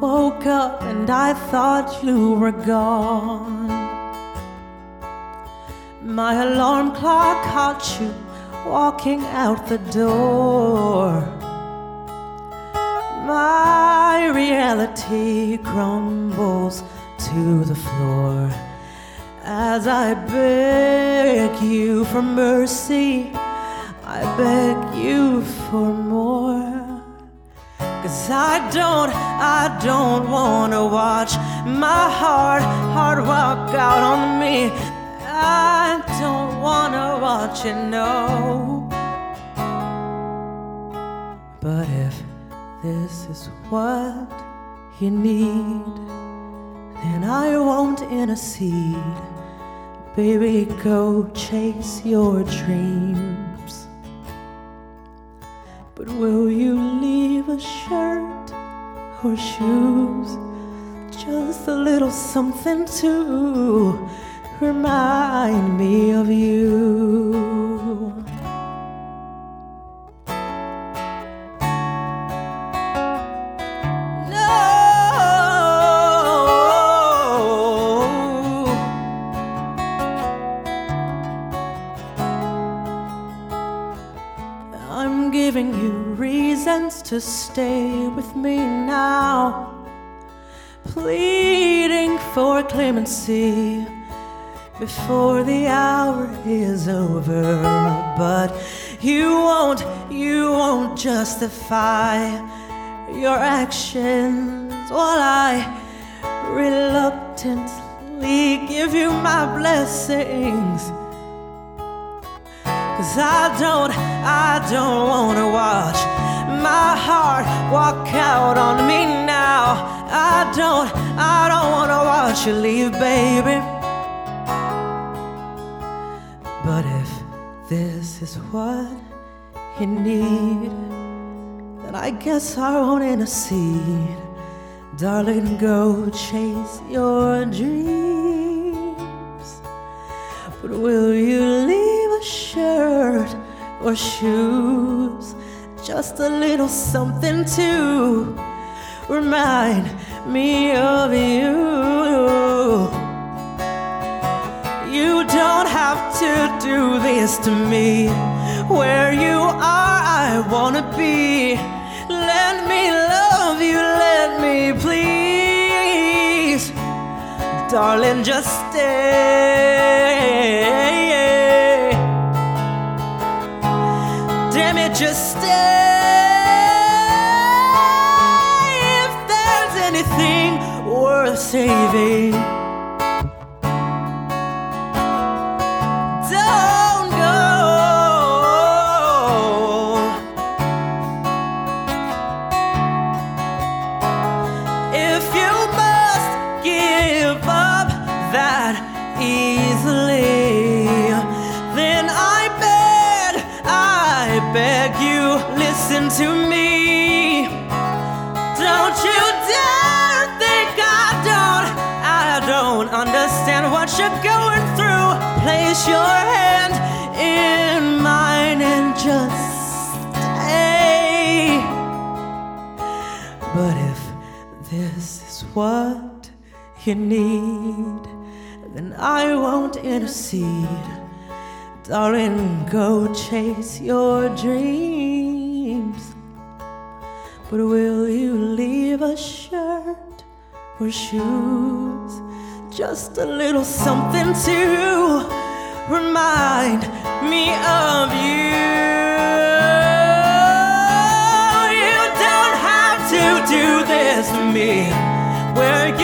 Woke up and I thought you were gone. My alarm clock caught you walking out the door. My reality crumbles to the floor as I beg you for mercy. I beg you for more. 'Cause I don't wanna watch my heart walk out on me. I don't wanna watch it, no. But if this is what you need, then I won't intercede. Baby, go chase your dreams. But will you leave a shirt or shoes? Just a little something to remind me of you. No, I'm giving you reasons to stay with me now, pleading for clemency before the hour is over. But you won't justify your actions while I reluctantly give you my blessings. 'Cause I don't wanna watch my heart walk out on me now. I don't wanna watch you leave, baby. But if this is what you need, then I guess I won't intercede. Darling, go chase your dreams. But will you leave a shirt or shoes? Just a little something to remind me of you. You don't have to do this to me. Where you are, I wanna be. Let me love you, let me please. Darling, just stay. Damn it, just stay. If there's anything worth saving, beg you, listen to me. Don't you dare think I don't understand what you're going through. Place your hand in mine and just stay. But if this is what you need, then I won't intercede. Darling, go chase your dreams. But will you leave a shirt or shoes? Just a little something to remind me of you. You don't have to do this to me. Where